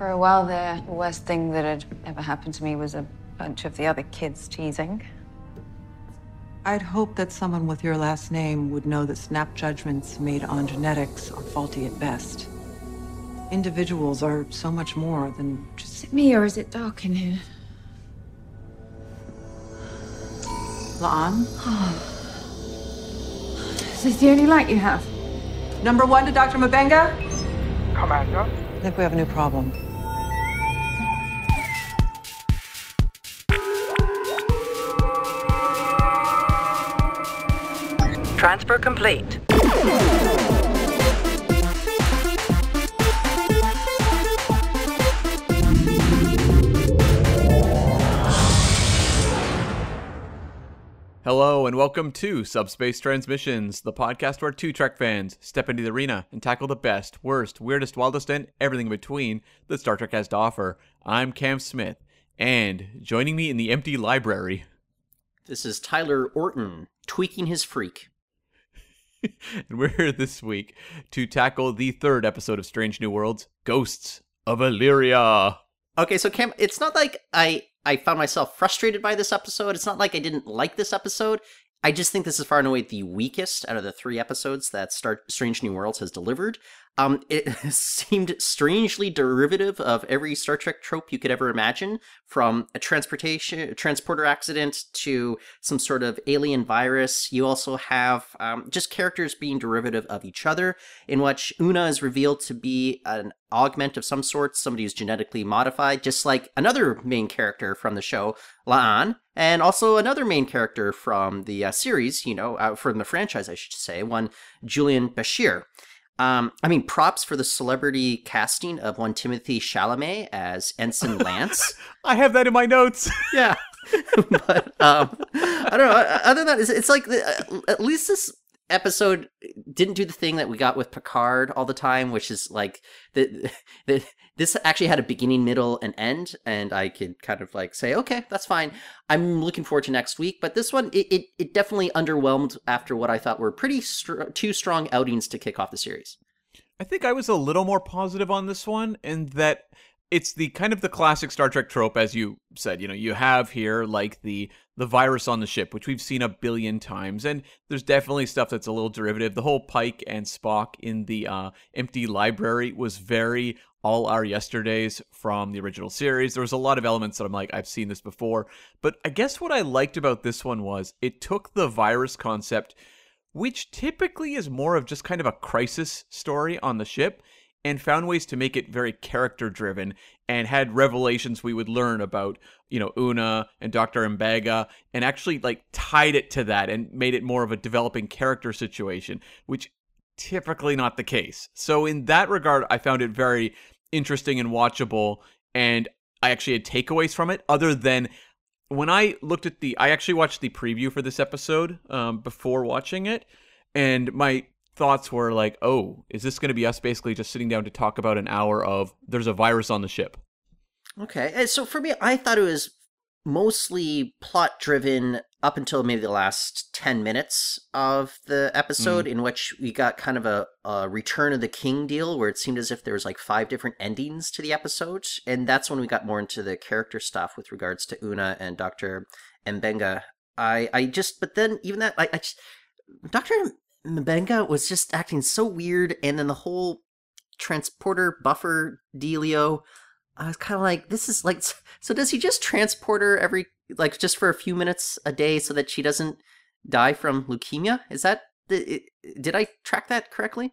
For a while there, the worst thing that had ever happened to me was a bunch of the other kids teasing. I'd hoped that someone with your last name would know that snap judgments made on genetics are faulty at best. Individuals are so much more than just... Is it me or is it dark in here? La'an? Oh. Is this the only light you have? Number one to Dr. M'Benga? Commander? I think we have a new problem. Transfer complete. Hello and welcome to Subspace Transmissions, the podcast where two Trek fans step into the arena and tackle the best, worst, weirdest, wildest, and everything in between that Star Trek has to offer. I'm Cam Smith, and joining me in the empty library... This is Tyler Orton, tweaking his freak. And we're here this week to tackle the third episode of Strange New Worlds, Ghosts of Illyria. Okay, so Cam, it's not like I found myself frustrated by this episode. It's not like I didn't like this episode. I just think this is far and away the weakest out of the three episodes that Strange New Worlds has delivered. It seemed strangely derivative of every Star Trek trope you could ever imagine, from a transporter accident to some sort of alien virus. You also have just characters being derivative of each other, in which Una is revealed to be an augment of some sort, somebody who's genetically modified, just like another main character from the show, La'an, and also another main character from the series, from the franchise, I should say, one Julian Bashir. Props for the celebrity casting of one Timothy Chalamet as Ensign Lance. I have that in my notes. Yeah. But, I don't know. Other than that, it's like, at least this episode didn't do the thing that we got with Picard all the time, which is like, this actually had a beginning, middle, and end, and I could kind of like say, okay, that's fine. I'm looking forward to next week, but this one, it definitely underwhelmed after what I thought were pretty two strong outings to kick off the series. I think I was a little more positive on this one, in that it's the kind of the classic Star Trek trope, as you said, you have here like the virus on the ship, which we've seen a billion times, and there's definitely stuff that's a little derivative. The whole Pike and Spock in the empty library was very All Our Yesterdays from the original series. There was a lot of elements that I'm like, I've seen this before. But I guess what I liked about this one was it took the virus concept, which typically is more of just kind of a crisis story on the ship, and found ways to make it very character-driven, and had revelations we would learn about, Una and Dr. M'Benga, and actually, like, tied it to that and made it more of a developing character situation, which typically not the case. So in that regard, I found it very interesting and watchable, and I actually had takeaways from it, other than when I looked at I actually watched the preview for this episode before watching it, and my thoughts were like, oh, is this going to be us basically just sitting down to talk about an hour of there's a virus on the ship? Okay, so for me, I thought it was mostly plot-driven up until maybe the last 10 minutes of the episode, in which we got kind of a Return of the King deal, where it seemed as if there was like 5 different endings to the episode, and that's when we got more into the character stuff with regards to Una and Dr. M'Benga. Dr. M'Benga was just acting so weird, and then the whole transporter buffer dealio, I was kind of like, this is like, so does he just transport her every, like, just for a few minutes a day so that she doesn't die from leukemia? Is that, did I track that correctly?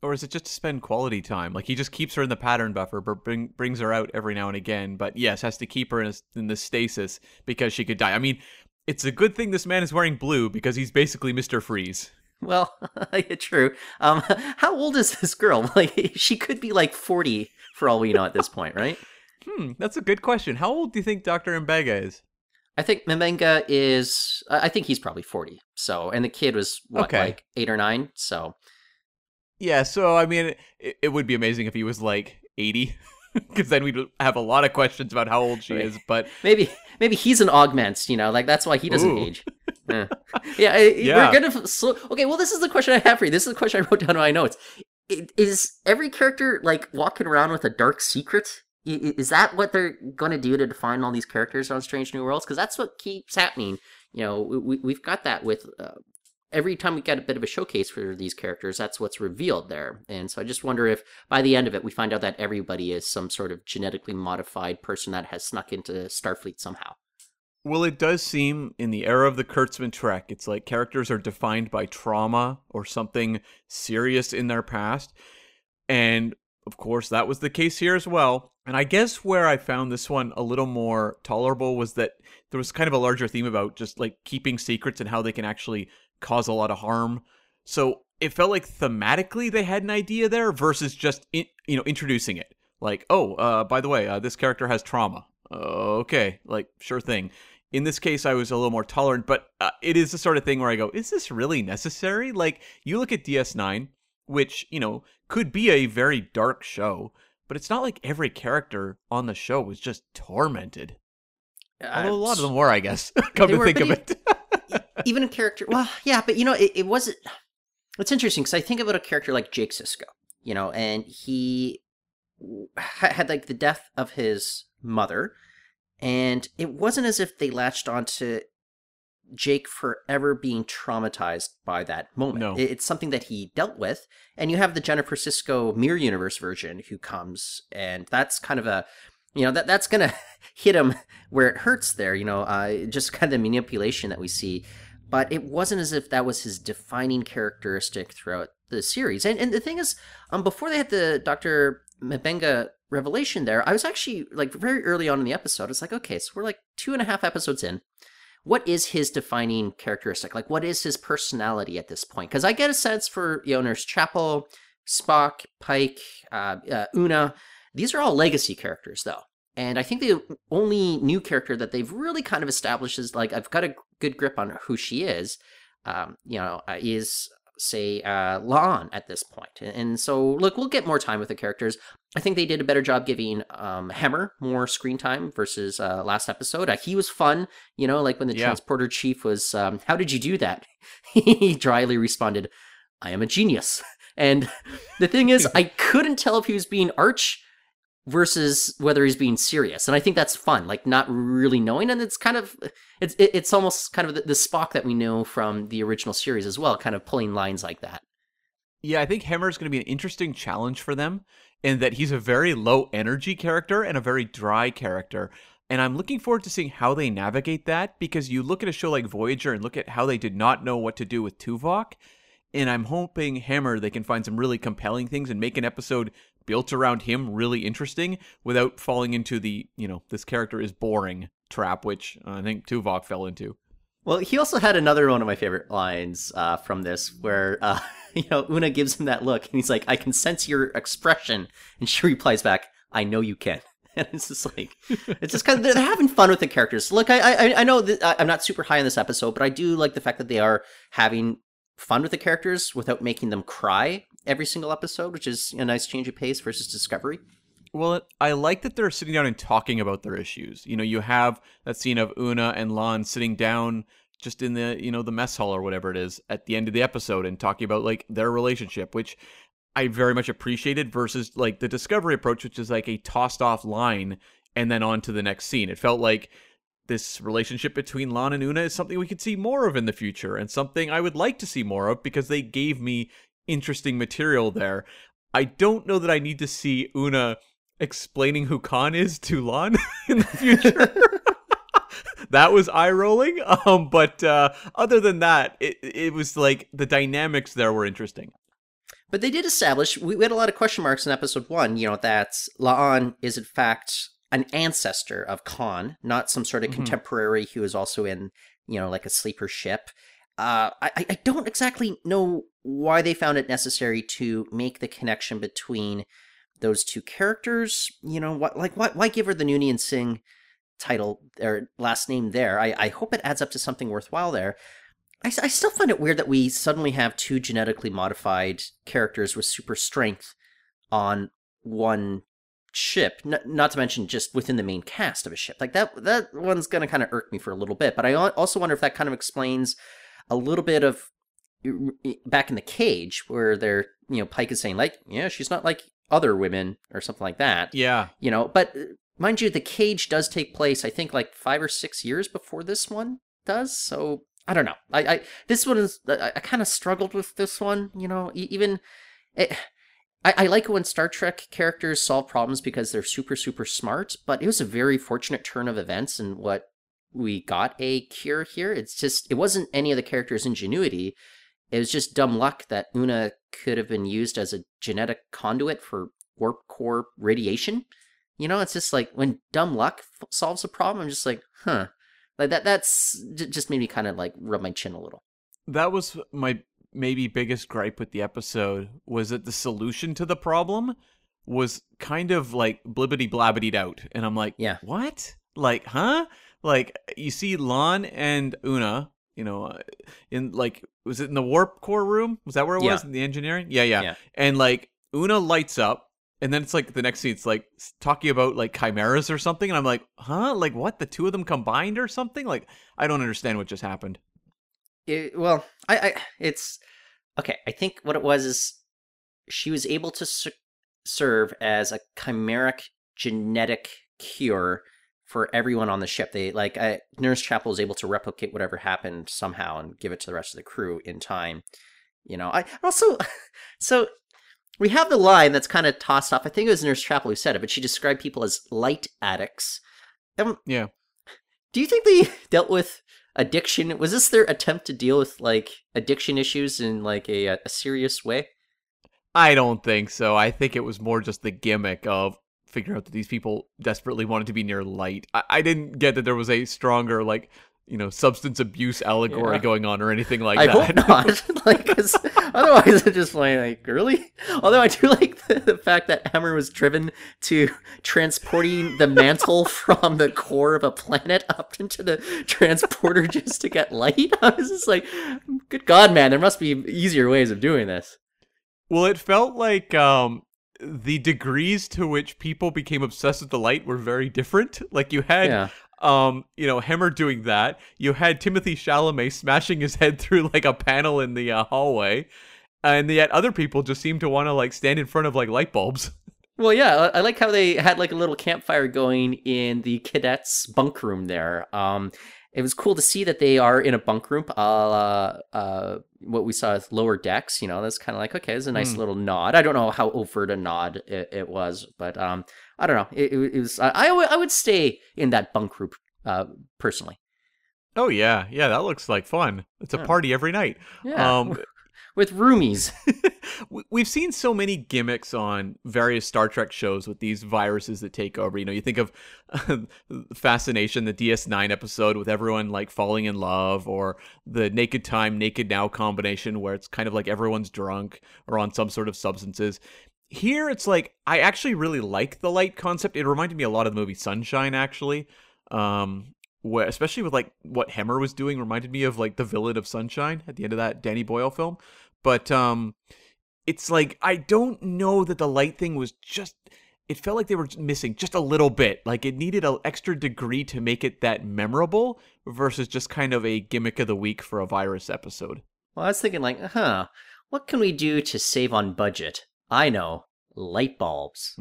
Or is it just to spend quality time? Like, he just keeps her in the pattern buffer, but brings her out every now and again, but yes, has to keep her in the stasis because she could die. I mean, it's a good thing this man is wearing blue, because he's basically Mr. Freeze. Well, true. How old is this girl? Like, she could be like 40 for all we know at this point, right? That's a good question. How old do you think Dr. M'Benga is? I think M'Benga is, I think he's probably 40. So, and the kid was, like 8 or 9? So. Yeah, so, I mean, it would be amazing if he was like 80. Because then we'd have a lot of questions about how old she is, but... Maybe he's an augment, like, that's why he doesn't age. Yeah. We're going to... Okay, well, this is the question I have for you. This is the question I wrote down in my notes. Is every character, like, walking around with a dark secret? Is that what they're going to do to define all these characters on Strange New Worlds? Because that's what keeps happening. You know, we've got that with... every time we get a bit of a showcase for these characters, that's what's revealed there. And so I just wonder if by the end of it, we find out that everybody is some sort of genetically modified person that has snuck into Starfleet somehow. Well, it does seem in the era of the Kurtzman Trek, it's like characters are defined by trauma or something serious in their past. And of course, that was the case here as well. And I guess where I found this one a little more tolerable was that there was kind of a larger theme about just like keeping secrets and how they can actually cause a lot of harm. So it felt like thematically they had an idea there versus just, introducing it. Like, by the way, this character has trauma. Okay, like, sure thing. In this case, I was a little more tolerant, but it is the sort of thing where I go, is this really necessary? Like, you look at DS9, which, could be a very dark show, but it's not like every character on the show was just tormented. Although a lot of them were, I guess, come to think of it. Even a character, well, yeah, but, it wasn't... It's interesting, because I think about a character like Jake Sisko, and he had, like, the death of his mother, and it wasn't as if they latched onto Jake forever being traumatized by that moment. No. It's something that he dealt with, and you have the Jennifer Sisko Mirror Universe version who comes, and that's kind of a... that's going to hit him where it hurts there, just kind of the manipulation that we see. But it wasn't as if that was his defining characteristic throughout the series. And the thing is, before they had the Dr. M'Benga revelation there, I was actually, like, very early on in the episode, it's like, okay, so we're like 2.5 episodes in. What is his defining characteristic? Like, what is his personality at this point? Because I get a sense for, Nurse Chapel, Spock, Pike, Una. These are all legacy characters, though. And I think the only new character that they've really kind of established is, like, I've got a good grip on who she is, is, say, La'an at this point. And so, look, we'll get more time with the characters. I think they did a better job giving Hemmer more screen time versus last episode. He was fun, like when the transporter chief was, how did you do that? He dryly responded, I am a genius. And the thing is, I couldn't tell if he was being arch versus whether he's being serious. And I think that's fun, like not really knowing. And it's kind of, it's almost kind of the Spock that we know from the original series as well, kind of pulling lines like that. Yeah, I think Hemmer's going to be an interesting challenge for them in that he's a very low energy character and a very dry character. And I'm looking forward to seeing how they navigate that, because you look at a show like Voyager and look at how they did not know what to do with Tuvok. And I'm hoping Hemmer, they can find some really compelling things and make an episode built around him really interesting without falling into the, this character is boring trap, which I think Tuvok fell into. Well, he also had another one of my favorite lines from this where, Una gives him that look and he's like, I can sense your expression. And she replies back, I know you can. And it's just like, it's just kind of, they're having fun with the characters. Look, I know that I'm not super high on this episode, but I do like the fact that they are having fun with the characters without making them cry every single episode, which is a nice change of pace versus Discovery. Well, I like that they're sitting down and talking about their issues. You have that scene of Una and Lon sitting down just in the, the mess hall or whatever it is at the end of the episode and talking about, like, their relationship, which I very much appreciated versus, like, the Discovery approach, which is, like, a tossed-off line and then on to the next scene. It felt like this relationship between Lon and Una is something we could see more of in the future and something I would like to see more of because they gave me interesting material there. I don't know that I need to see Una explaining who Khan is to Lon in the future. That was eye-rolling. But other than that, it was like the dynamics there were interesting. But they did establish, we had a lot of question marks in episode one, that La'an is in fact an ancestor of Khan, not some sort of contemporary who is also in, like a sleeper ship. I don't exactly know why they found it necessary to make the connection between those two characters. Why give her the Noonien and Singh title or last name there? I hope it adds up to something worthwhile there. I still find it weird that we suddenly have two genetically modified characters with super strength on one ship, not to mention just within the main cast of a ship. Like that one's going to kind of irk me for a little bit, but I also wonder if that kind of explains a little bit of back in the cage where they're you know, Pike is saying, like, yeah, she's not like other women or something like that. Yeah. You know, but mind you, The Cage does take place, I think, like 5 or 6 years before this one does. So I don't know. I this one is, I kind of struggled with this one, you know, even I like when Star Trek characters solve problems because they're super, super smart, but it was a very fortunate turn of events in what we got a cure here. It's just, it wasn't any of the characters' ingenuity. It was just dumb luck that Una could have been used as a genetic conduit for warp core radiation. You know, it's just like when dumb luck solves a problem, I'm just like, huh. Like that's just made me kind of like rub my chin a little. That was my maybe biggest gripe with the episode, was that the solution to the problem was kind of like blibbity blabbitied out. And I'm like, yeah, what? Like, huh? Like, you see Lon and Una, you know, in like, was it in the warp core room? Was that where it was? In the engineering? Yeah. And like Una lights up, and then it's like the next scene, it's like talking about like chimeras or something. And I'm like, huh? Like what? The two of them combined or something? Like, I don't understand what just happened. It's okay. I think what it was is she was able to serve as a chimeric genetic cure for everyone on the ship. They like Nurse Chapel is able to replicate whatever happened somehow and give it to the rest of the crew in time. You know, I also, so we have the line that's kind of tossed off. I think it was Nurse Chapel who said it, but she described people as light addicts. Yeah. Do you think they dealt with addiction? Was this their attempt to deal with like addiction issues in like a serious way? I don't think so. I think it was more just the gimmick of figure out that these people desperately wanted to be near light. I didn't get that there was a stronger, like, you know, substance abuse allegory going on or anything like that. I hope not. Like, cause otherwise, I'm just like, really? Although I do like the fact that Hemmer was driven to transporting the mantle from the core of a planet up into the transporter just to get light. I was just like, good God, man, there must be easier ways of doing this. Well, it felt like, the degrees to which people became obsessed with the light were very different. Like you had, you know, Hemmer doing that. You had Timothy Chalamet smashing his head through like a panel in the hallway, and yet other people just seemed to want to like stand in front of like light bulbs. Well, yeah, I like how they had like a little campfire going in the cadets' bunk room there. It was cool to see that they are in a bunk room, what we saw as Lower Decks, you know, that's kind of like, okay, it's a nice little nod. I don't know how overt a nod it was, but I don't know. It was, I would stay in that bunk group personally. Oh, yeah. Yeah, that looks like fun. It's a party every night. Yeah, with roomies. We've seen so many gimmicks on various Star Trek shows with these viruses that take over. You know, you think of Fascination, the DS9 episode with everyone like falling in love, or the Naked Time, Naked Now combination where it's kind of like everyone's drunk or on some sort of substances. Here it's like, I actually really like the light concept. It reminded me a lot of the movie Sunshine, actually. Especially with like what Hemmer was doing, reminded me of like the villain of Sunshine at the end of that Danny Boyle film. But it's like, I don't know that the light thing was just, it felt like they were missing just a little bit. Like it needed an extra degree to make it that memorable versus just kind of a gimmick of the week for a virus episode. Well, I was thinking like, what can we do to save on budget? I know, light bulbs.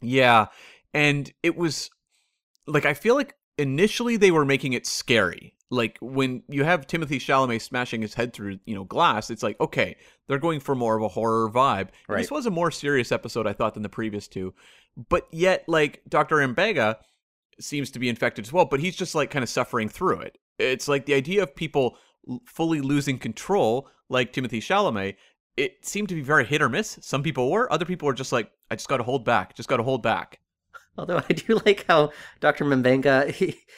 Yeah. And it was like, I feel like initially they were making it scary. Like, when you have Timothy Chalamet smashing his head through, you know, glass, it's like, okay, they're going for more of a horror vibe. Right. This was a more serious episode, I thought, than the previous two. But yet, like, Dr. M'Benga seems to be infected as well, but he's just, like, kind of suffering through it. It's like the idea of people fully losing control, like Timothy Chalamet, it seemed to be very hit or miss. Some people were. Other people were just like, I just got to hold back. Just got to hold back. Although I do like how Dr. M'Benga,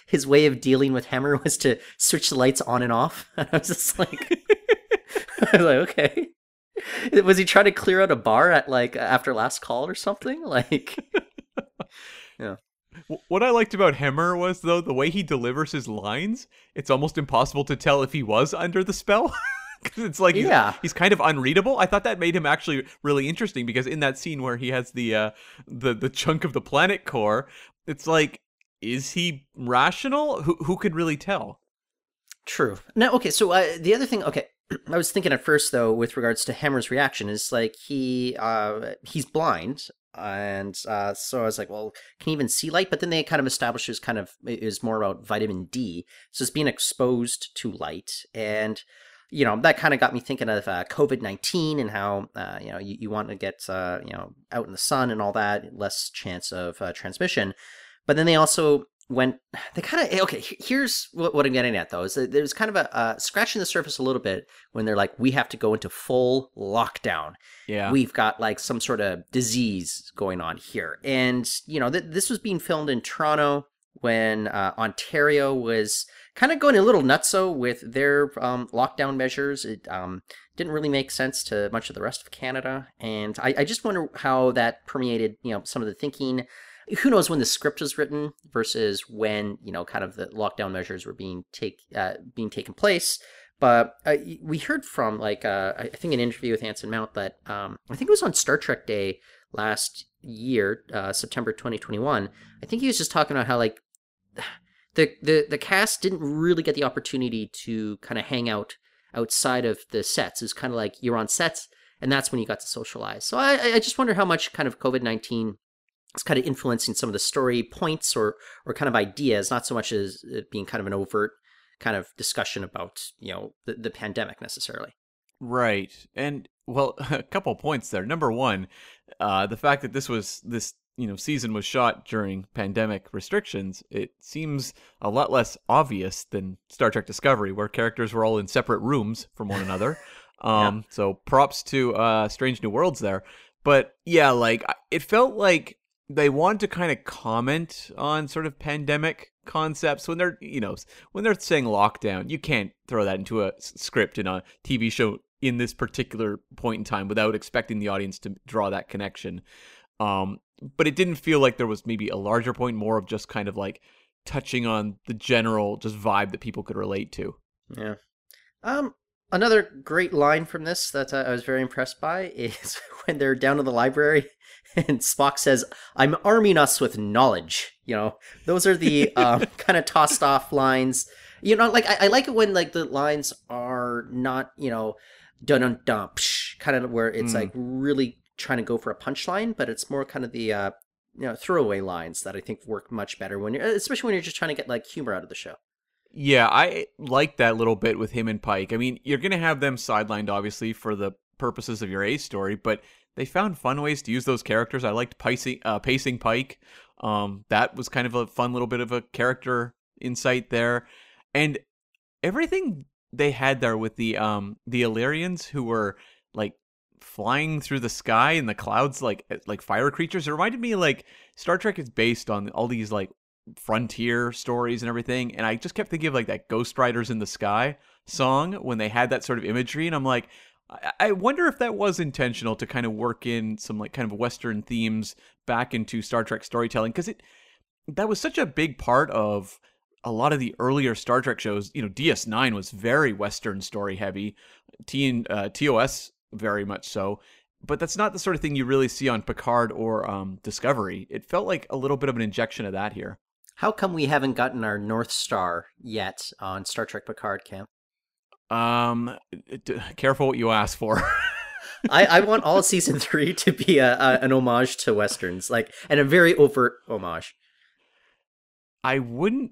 his way of dealing with Hemmer was to switch the lights on and off. And I was just like, I was like, okay. Was he trying to clear out a bar at like after last call or something? Like, yeah. What I liked about Hemmer was, though, the way he delivers his lines, it's almost impossible to tell if he was under the spell. Because it's like he's kind of unreadable. I thought that made him actually really interesting, because in that scene where he has the chunk of the planet core, it's like, is he rational? Who could really tell? True. Now, okay, so the other thing, okay, I was thinking at first, though, with regards to Hemmer's reaction, is like he's blind, and so I was like, well, can he even see light? But then they kind of established it was kind of is more about vitamin D, so it's being exposed to light, and you know that kind of got me thinking of COVID-19 and how you know you want to get you know out in the sun and all that, less chance of transmission. But then they also when they kind of, okay, here's what I'm getting at, though, is that there's kind of a scratching the surface a little bit when they're like, we have to go into full lockdown. Yeah. We've got like some sort of disease going on here. And, you know, this was being filmed in Toronto when Ontario was kind of going a little nutso with their lockdown measures. It didn't really make sense to much of the rest of Canada. And I just wonder how that permeated, you know, some of the thinking. Who knows when the script was written versus when, you know, kind of the lockdown measures were being taken place. But we heard from, like, I think an interview with Anson Mount that I think it was on Star Trek Day last year, September 2021. I think he was just talking about how, like, the cast didn't really get the opportunity to kind of hang out outside of the sets. It was kind of like you're on sets, and that's when you got to socialize. So I just wonder how much kind of COVID-19 it's kind of influencing some of the story points or kind of ideas, not so much as it being kind of an overt kind of discussion about, you know, the pandemic necessarily. Right. And, well, a couple points there. Number one, the fact that this, you know, season was shot during pandemic restrictions, it seems a lot less obvious than Star Trek Discovery, where characters were all in separate rooms from one another. Yeah. So props to Strange New Worlds there. But, yeah, like, it felt like they want to kind of comment on sort of pandemic concepts when they're, you know, when they're saying lockdown. You can't throw that into a script in a TV show in this particular point in time without expecting the audience to draw that connection. But it didn't feel like there was maybe a larger point, more of just kind of like touching on the general just vibe that people could relate to. Yeah. Another great line from this that I was very impressed by is when they're down in the library and Spock says, "I'm arming us with knowledge." You know, those are the kind of tossed off lines. You know, like I like it when like the lines are not, you know, dun-dun-dun, psh, kind of where it's like really trying to go for a punchline, but it's more kind of the, you know, throwaway lines that I think work much better when you're, especially when you're just trying to get like humor out of the show. Yeah, I like that little bit with him and Pike. I mean, you're going to have them sidelined, obviously, for the purposes of your A story, but they found fun ways to use those characters. I liked pacing Pike. That was kind of a fun little bit of a character insight there. And everything they had there with the Illyrians, who were, like, flying through the sky in the clouds like fire creatures, it reminded me, like, Star Trek is based on all these, like, frontier stories and everything, and I just kept thinking of like that Ghost Riders in the Sky song when they had that sort of imagery, and I'm like, I wonder if that was intentional to kind of work in some like kind of Western themes back into Star Trek storytelling, because that was such a big part of a lot of the earlier Star Trek shows. You know, DS9 was very Western story heavy, TOS very much so. But that's not the sort of thing you really see on Picard or Discovery. It felt like a little bit of an injection of that here. How come we haven't gotten our North Star yet on Star Trek Picard, Cam? Careful what you ask for. I want all of season 3 to be an homage to Westerns, like, and a very overt homage. I wouldn't.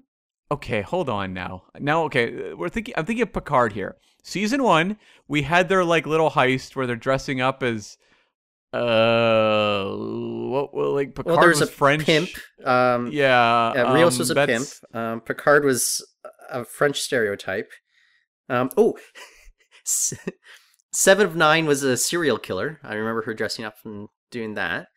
Okay, hold on now. Okay, I'm thinking of Picard here. Season 1, we had their like little heist where they're dressing up as Picard was a French pimp. Rios was a pimp. Picard was a French stereotype. 7 of 9 was a serial killer. I remember her dressing up and doing that.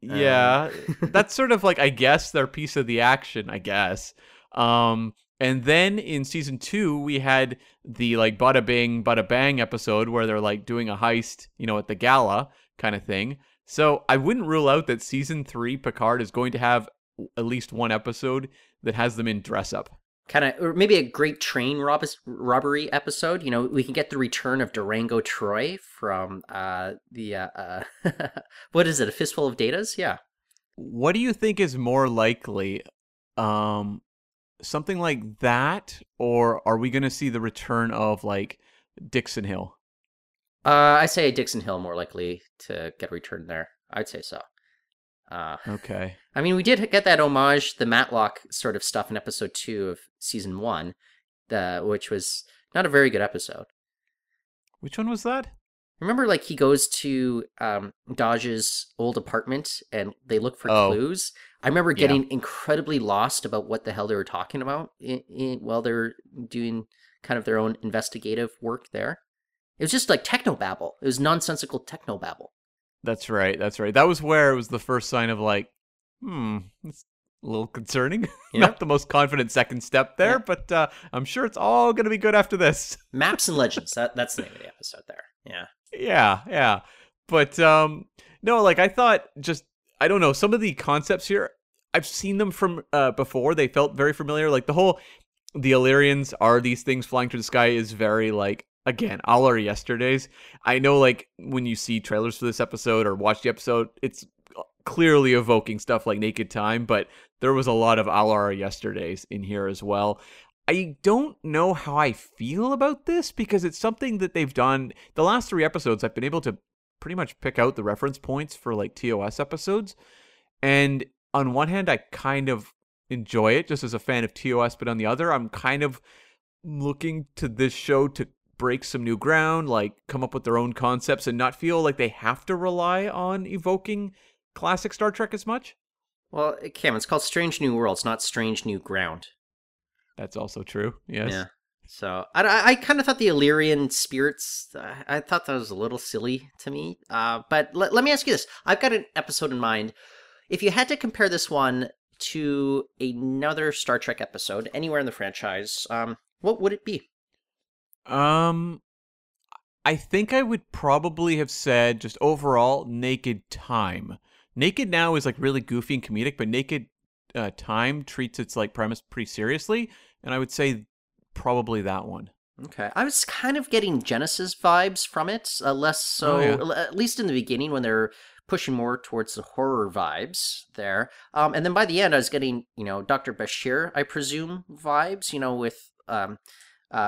Yeah, that's sort of like, I guess, their piece of the action, I guess. And then in season 2, we had the like bada bing, bada bang episode where they're like doing a heist, you know, at the gala kind of thing. So I wouldn't rule out that season 3 Picard is going to have at least one episode that has them in dress up. Kind of, or maybe a great train robbery episode. You know, we can get the return of Durango Troy from what is it? A Fistful of Datas? Yeah. What do you think is more likely? Something like that, or are we going to see the return of like Dixon Hill? I say Dixon Hill more likely to get returned there. I'd say so. Okay. I mean, we did get that homage, the Matlock sort of stuff in episode 2 of season 1, which was not a very good episode. Which one was that? Remember, like, he goes to Dodge's old apartment and they look for clues? I remember getting incredibly lost about what the hell they were talking about while they were doing kind of their own investigative work there. It was just like technobabble. It was nonsensical technobabble. That's right. That's right. That was where it was the first sign of like, it's a little concerning. Yeah. Not the most confident second step there, but I'm sure it's all going to be good after this. Maps and Legends. That's the name of the episode there. Yeah. Yeah. Yeah. But no, like I thought just, I don't know, some of the concepts here, I've seen them from before. They felt very familiar. Like the whole, the Illyrians are these things flying through the sky is very like, again, All Our Yesterdays. I know, like, when you see trailers for this episode or watch the episode, it's clearly evoking stuff like Naked Time, but there was a lot of All Our Yesterdays in here as well. I don't know how I feel about this because it's something that they've done. The last 3 episodes, I've been able to pretty much pick out the reference points for, like, TOS episodes. And on one hand, I kind of enjoy it just as a fan of TOS, but on the other, I'm kind of looking to this show to break some new ground, like come up with their own concepts and not feel like they have to rely on evoking classic Star Trek as much. Well, Cam, it's called Strange New Worlds, not Strange New Ground. That's also true, yes. Yeah. So I kind of thought the Illyrian spirits, I thought that was a little silly to me. But let me ask you this. I've got an episode in mind. If you had to compare this one to another Star Trek episode, anywhere in the franchise, what would it be? I think I would probably have said just overall Naked Time. Naked Now is like really goofy and comedic, but Naked Time treats its like premise pretty seriously, and I would say probably that one. Okay, I was kind of getting Genesis vibes from it, less so at least in the beginning when they're pushing more towards the horror vibes there. And then by the end I was getting, you know, Dr. Bashir, I presume, vibes, you know, with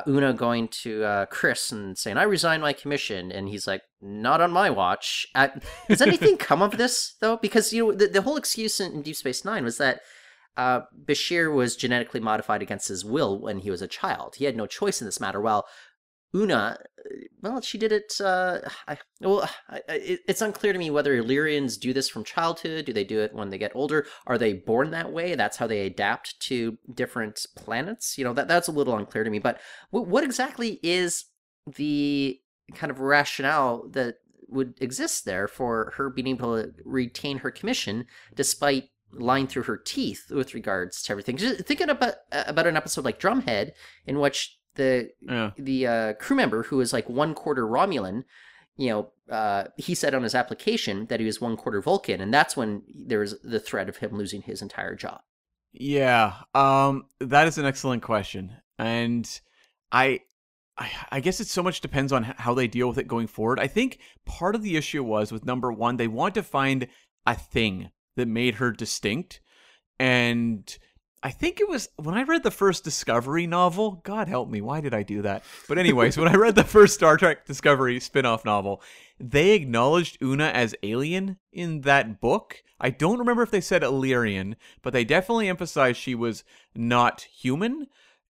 Una going to Chris and saying, I resign my commission. And he's like, not on my watch. Does anything come of this, though? Because, you know, the whole excuse in Deep Space Nine was that Bashir was genetically modified against his will when he was a child. He had no choice in this matter. While Una, well, she did it. It's unclear to me whether Illyrians do this from childhood. Do they do it when they get older? Are they born that way? That's how they adapt to different planets. You know, that's a little unclear to me. But what exactly is the kind of rationale that would exist there for her being able to retain her commission despite lying through her teeth with regards to everything? Just thinking about an episode like Drumhead, in which the crew member who is like 1/4 Romulan, you know, he said on his application that he was 1/4 Vulcan, and that's when there was the threat of him losing his entire job. Yeah, that is an excellent question, and I guess it so much depends on how they deal with it going forward. I think part of the issue was with number one, they want to find a thing that made her distinct, and I think it was when I read the first Discovery novel. God help me, why did I do that? But anyways, when I read the first Star Trek Discovery spin-off novel, they acknowledged Una as alien in that book. I don't remember if they said Illyrian, but they definitely emphasized she was not human.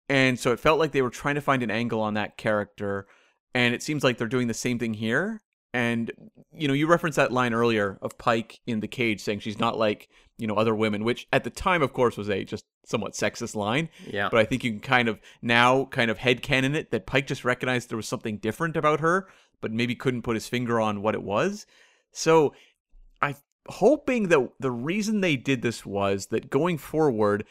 And so it felt like they were trying to find an angle on that character. And it seems like they're doing the same thing here. And, you know, you referenced that line earlier of Pike in The Cage saying she's not like, you know, other women, which at the time, of course, was a just somewhat sexist line. Yeah. But I think you can kind of now kind of headcanon it that Pike just recognized there was something different about her, but maybe couldn't put his finger on what it was. So I'm hoping that the reason they did this was that going forward,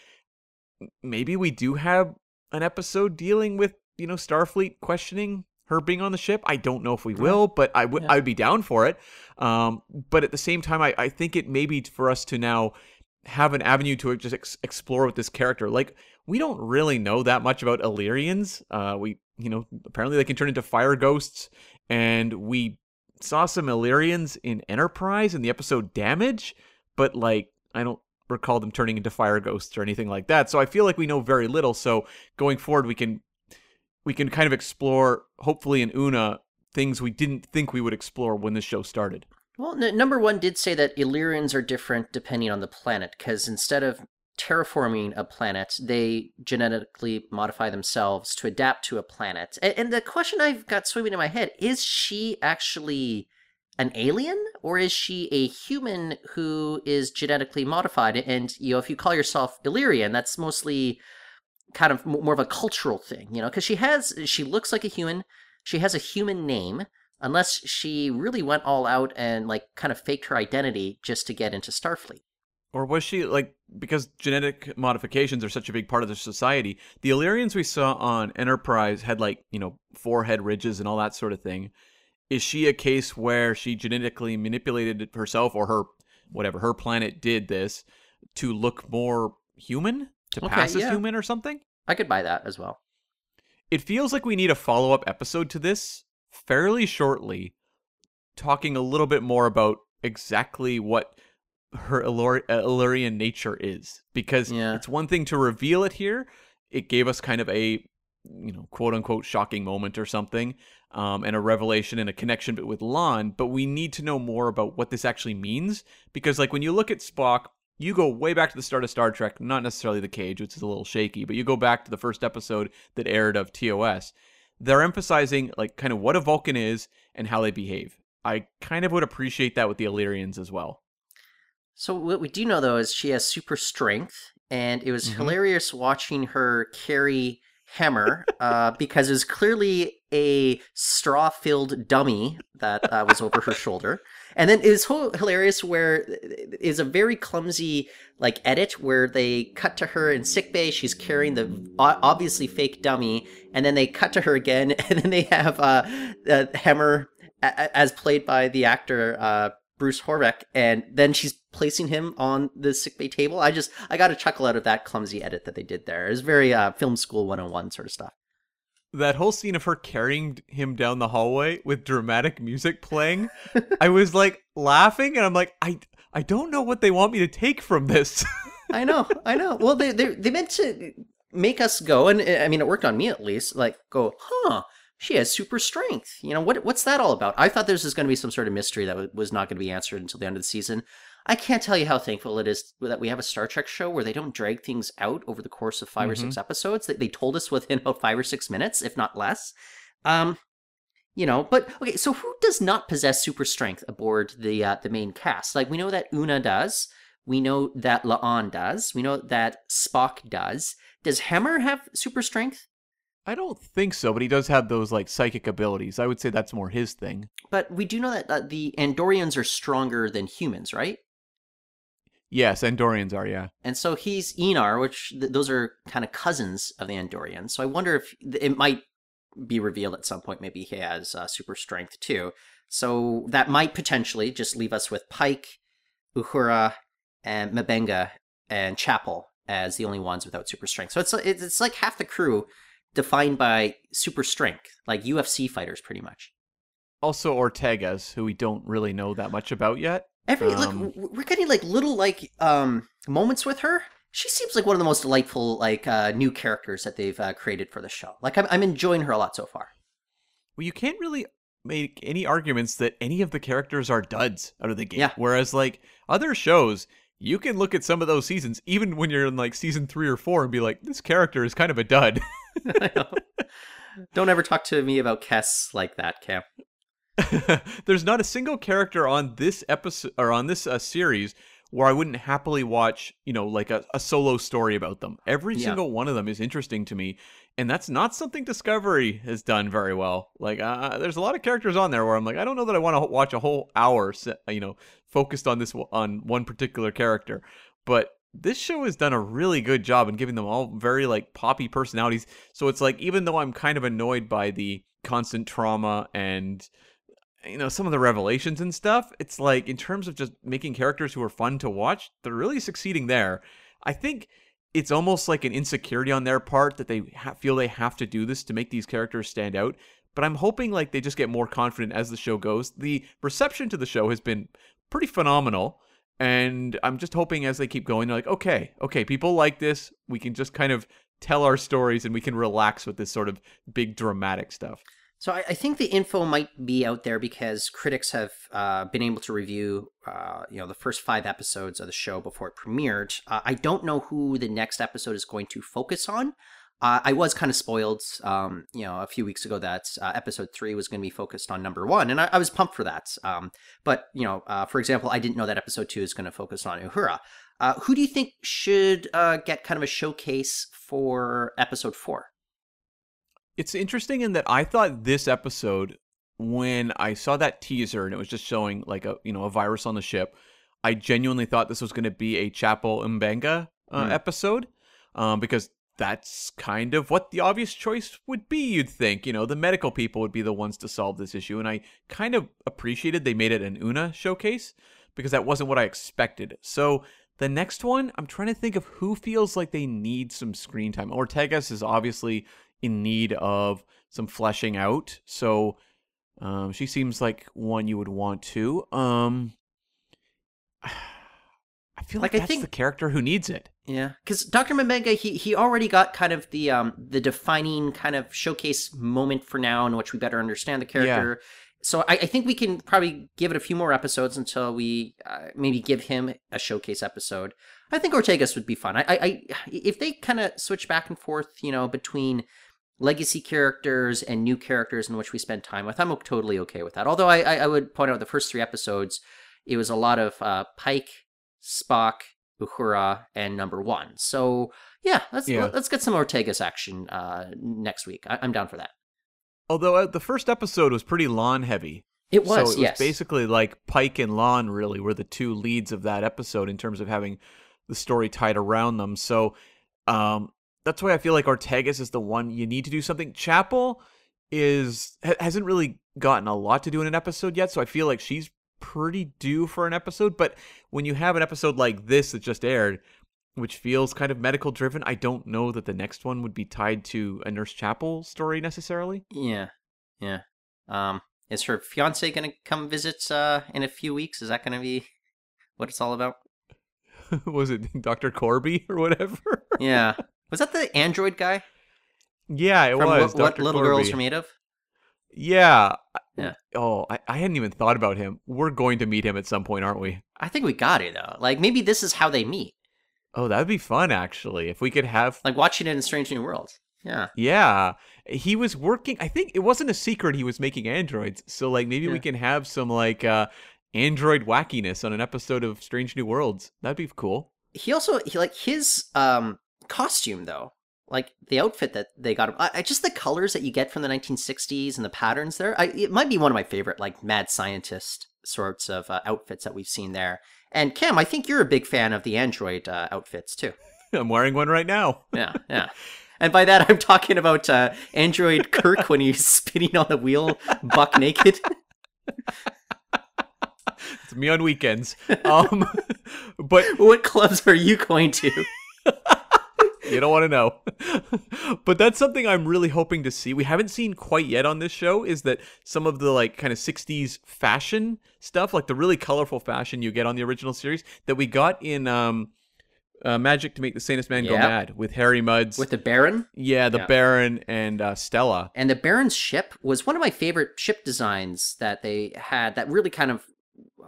maybe we do have an episode dealing with, you know, Starfleet questioning her being on the ship. I don't know if we will, but I would be down for it. But at the same time, I think it may be for us to now have an avenue to just explore with this character. Like, we don't really know that much about Illyrians. We apparently they can turn into fire ghosts. And we saw some Illyrians in Enterprise in the episode Damage. But, like, I don't recall them turning into fire ghosts or anything like that. So I feel like we know very little. So going forward, we can we can kind of explore, hopefully in Una, things we didn't think we would explore when the show started. Well, number one did say that Illyrians are different depending on the planet, because instead of terraforming a planet, they genetically modify themselves to adapt to a planet. And the question I've got swimming in my head, is she actually an alien, or is she a human who is genetically modified? And, you know, if you call yourself Illyrian, that's mostly kind of more of a cultural thing, you know, because she looks like a human, she has a human name, unless she really went all out and, like, kind of faked her identity just to get into Starfleet. Or was she, like, because genetic modifications are such a big part of the society, the Illyrians we saw on Enterprise had, like, you know, forehead ridges and all that sort of thing. Is she a case where she genetically manipulated herself or her, whatever, her planet did this to look more human, to pass as human or something? I could buy that as well. It feels like we need a follow-up episode to this fairly shortly, talking a little bit more about exactly what her Illyrian nature is, because it's one thing to reveal it here. It gave us kind of a, you know, quote unquote shocking moment or something, and a revelation and a connection with Lon, but we need to know more about what this actually means, because like when you look at Spock, you go way back to the start of Star Trek, not necessarily The Cage, which is a little shaky, but you go back to the first episode that aired of TOS. They're emphasizing like kind of what a Vulcan is and how they behave. I kind of would appreciate that with the Illyrians as well. So what we do know, though, is she has super strength, and it was hilarious watching her carry Hemmer, because it was clearly a straw-filled dummy that was over her shoulder. And then it was hilarious where is a very clumsy like edit where they cut to her in sickbay. She's carrying the obviously fake dummy, and then they cut to her again, and then they have Hemmer as played by the actor Bruce Horvath, and then she's placing him on the sickbay table. I got a chuckle out of that clumsy edit that they did there. It was very film school 101 sort of stuff. That whole scene of her carrying him down the hallway with dramatic music playing, I was like laughing, and I'm like, I don't know what they want me to take from this. I know. Well, they meant to make us go, and I mean, it worked on me at least. Like, go, huh? She has super strength. You know, what's that all about? I thought this was going to be some sort of mystery that was not going to be answered until the end of the season. I can't tell you how thankful it is that we have a Star Trek show where they don't drag things out over the course of five or six episodes. They told us within about 5 or 6 minutes, if not less. You know, but okay, so who does not possess super strength aboard the main cast? Like, we know that Una does. We know that La'an does. We know that Spock does. Does Hemmer have super strength? I don't think so, but he does have those, like, psychic abilities. I would say that's more his thing. But we do know that the Andorians are stronger than humans, right? Yes, Andorians are, yeah. And so he's Enar, which those are kind of cousins of the Andorians. So I wonder if it might be revealed at some point. Maybe he has super strength, too. So that might potentially just leave us with Pike, Uhura, and M'Benga, and Chapel as the only ones without super strength. So it's like half the crew defined by super strength, like UFC fighters, pretty much. Also Ortegas, who we don't really know that much about yet. Look, we're getting like little like moments with her. She seems like one of the most delightful like new characters that they've created for the show. Like I'm enjoying her a lot so far. Well, you can't really make any arguments that any of the characters are duds out of the gate. Yeah. Whereas like other shows, you can look at some of those seasons, even when you're in like season 3 or 4, and be like, this character is kind of a dud. I know. Don't ever talk to me about Kess like that, Cam. There's not a single character on this episode or on this series where I wouldn't happily watch, you know, like a solo story about them. Every single one of them is interesting to me, and that's not something Discovery has done very well. Like, there's a lot of characters on there where I'm like, I don't know that I want to watch a whole hour, you know, focused on this on one particular character. But this show has done a really good job in giving them all very like poppy personalities. So it's like, even though I'm kind of annoyed by the constant trauma and, you know, some of the revelations and stuff, it's like in terms of just making characters who are fun to watch, they're really succeeding there. I think it's almost like an insecurity on their part that they feel they have to do this to make these characters stand out. But I'm hoping like they just get more confident as the show goes. The reception to the show has been pretty phenomenal, and I'm just hoping as they keep going, they're like, okay, people like this. We can just kind of tell our stories and we can relax with this sort of big dramatic stuff. So I think the info might be out there because critics have been able to review, the first 5 episodes of the show before it premiered. I don't know who the next episode is going to focus on. I was kind of spoiled, a few weeks ago that episode 3 was going to be focused on number 1, and I was pumped for that. For example, I didn't know that episode 2 is going to focus on Uhura. Who do you think should get kind of a showcase for episode 4? It's interesting in that I thought this episode, when I saw that teaser and it was just showing like a virus on the ship, I genuinely thought this was going to be a Chapel M'Benga episode, because that's kind of what the obvious choice would be, you'd think. The medical people would be the ones to solve this issue, and I kind of appreciated they made it an Una showcase because that wasn't what I expected. So the next one, I'm trying to think of who feels like they need some screen time. Ortegas is obviously in need of some fleshing out, so she seems like one you would want to. I feel like that's the character who needs it. Yeah, because Dr. M'Benga, he already got kind of the defining kind of showcase moment for now in which we better understand the character. Yeah. So I think we can probably give it a few more episodes until we maybe give him a showcase episode. I think Ortegas would be fun. I if they kind of switch back and forth, between legacy characters and new characters in which we spend time with, I'm totally okay with that. Although I would point out the first 3 episodes, it was a lot of Pike, Spock, Uhura, and number 1. So yeah, let's get some Ortegas action next week. I'm down for that. Although the first episode was pretty Lon heavy. It was, so it was basically like Pike and Lon really were the 2 leads of that episode in terms of having the story tied around them. So that's why I feel like Ortegas is the one you need to do something. Chapel hasn't really gotten a lot to do in an episode yet, so I feel like she's pretty due for an episode. But when you have an episode like this that just aired, which feels kind of medical driven, I don't know that the next one would be tied to a Nurse Chapel story necessarily. Yeah. Is her fiance going to come visit in a few weeks? Is that going to be what it's all about? Was it Dr. Corby or whatever? Yeah. Was that the android guy? Yeah, it was. What Little Girls Are Made Of? Yeah. Oh, I hadn't even thought about him. We're going to meet him at some point, aren't we? I think we got it, though. Like, maybe this is how they meet. Oh, that'd be fun, actually, if we could have... Like watching it in Strange New Worlds. Yeah. Yeah. He was working... I think it wasn't a secret he was making androids. So, like, maybe we can have some, like, android wackiness on an episode of Strange New Worlds. That'd be cool. He also... his costume, though. Like, the outfit that they got... Just the colors that you get from the 1960s and the patterns there. It might be one of my favorite, like, mad scientist sorts of outfits that we've seen there. And Cam, I think you're a big fan of the android outfits too. I'm wearing one right now. Yeah. And by that, I'm talking about android Kirk when he's spinning on the wheel, buck naked. It's me on weekends. But what clubs are you going to? You don't want to know. But that's something I'm really hoping to see. We haven't seen quite yet on this show is that some of the like kind of 60s fashion stuff, like the really colorful fashion you get on the original series that we got in Magic to Make the Sanest Man Go Mad with Harry Mudd's. With the Baron? Yeah, the Baron and Stella. And the Baron's ship was one of my favorite ship designs that they had that really kind of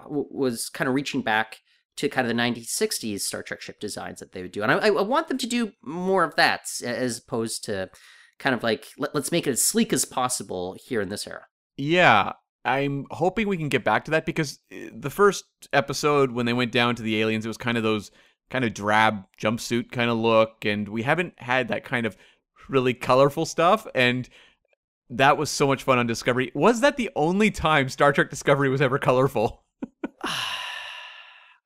was kind of reaching back to kind of the 1960s Star Trek ship designs that they would do. And I want them to do more of that as opposed to kind of like, let's make it as sleek as possible here in this era. Yeah, I'm hoping we can get back to that because the first episode when they went down to the aliens, it was kind of those kind of drab jumpsuit kind of look. And we haven't had that kind of really colorful stuff. And that was so much fun on Discovery. Was that the only time Star Trek Discovery was ever colorful?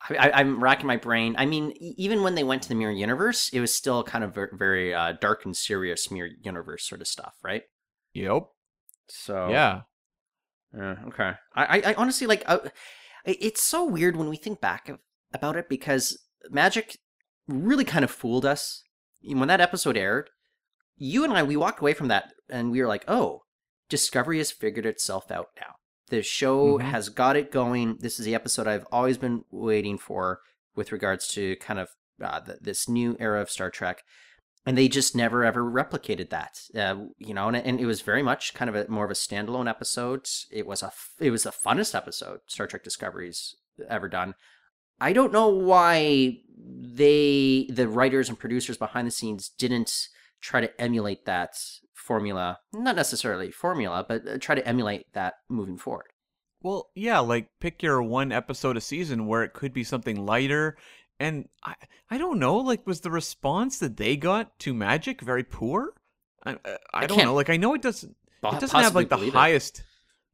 I'm racking my brain. I mean, even when they went to the Mirror Universe, it was still kind of very dark and serious Mirror Universe sort of stuff, right? Yep. So yeah, okay. I honestly like. It's so weird when we think back about it because Magic really kind of fooled us when that episode aired. You and I, we walked away from that and we were like, "Oh, Discovery has figured itself out now." The show has got it going. This is the episode I've always been waiting for with regards to kind of this new era of Star Trek. And they just never ever replicated that, you know. And it was very much kind of a more of a standalone episode. It was the funnest episode Star Trek Discovery's ever done. I don't know why the writers and producers behind the scenes didn't try to emulate that formula, not necessarily formula, but try to emulate that moving forward. Well, yeah, like pick your one episode a season where it could be something lighter. And I don't know, like, was the response that they got to Magic very poor? I don't know. Like, I know it doesn't have, like, the highest...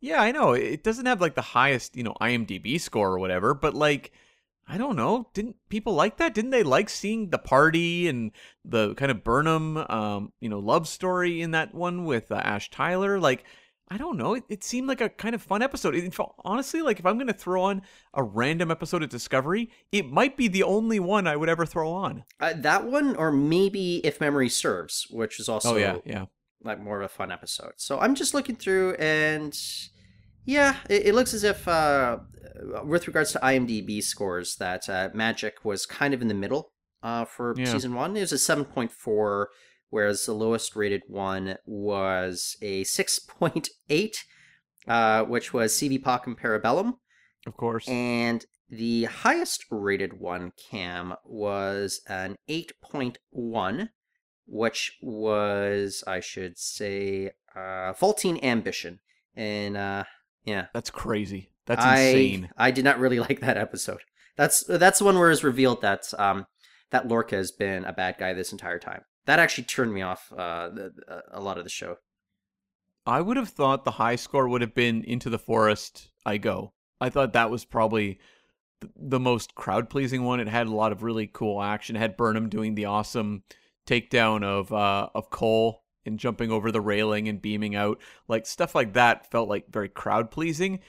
Yeah, I know. It doesn't have, like, the highest, you know, IMDb score or whatever. But, like, I don't know. Didn't people like that? Didn't they like seeing the party and the kind of Burnham, you know, love story in that one with Ash Tyler? Like, I don't know. It seemed like a kind of fun episode. Honestly, like if I'm going to throw on a random episode of Discovery, it might be the only one I would ever throw on. That one, or maybe If Memory Serves, which is also like more of a fun episode. So I'm just looking through, and yeah, it looks as if, with regards to IMDb scores, that Magic was kind of in the middle for season one. It was a 7.4. Whereas the lowest rated one was a 6.8, which was Si Vis Pacem Para Bellum. Of course. And the highest rated one, Cam, was an 8.1, which was, I should say, Faultine Ambition. And yeah. That's crazy. That's insane. I did not really like that episode. That's the one where it's revealed that that Lorca has been a bad guy this entire time. That actually turned me off a lot of the show. I would have thought the high score would have been Into the Forest I Go. I thought that was probably the most crowd-pleasing one. It had a lot of really cool action. It had Burnham doing the awesome takedown of Cole and jumping over the railing and beaming out. Like, stuff like that felt like very crowd-pleasing.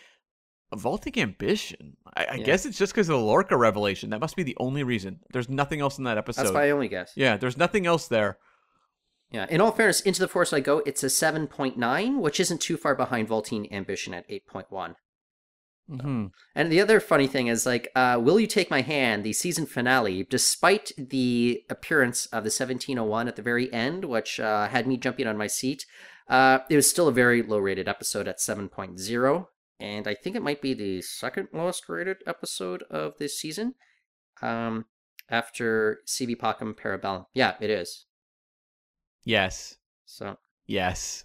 Vaulting Ambition. I guess it's just because of the Lorca revelation. That must be the only reason. There's nothing else in that episode. That's my only guess. Yeah, there's nothing else there. Yeah, in all fairness, Into the Forest I Go, it's a 7.9, which isn't too far behind Vaulting Ambition at 8.1. Mm-hmm. And the other funny thing is, like, Will You Take My Hand, the season finale, despite the appearance of the 1701 at the very end, which had me jumping on my seat, it was still a very low-rated episode at 7.0. And I think it might be the second lowest rated episode of this season, after Si Vis Pacem Para Bellum. Yeah, it is. Yes. So. Yes.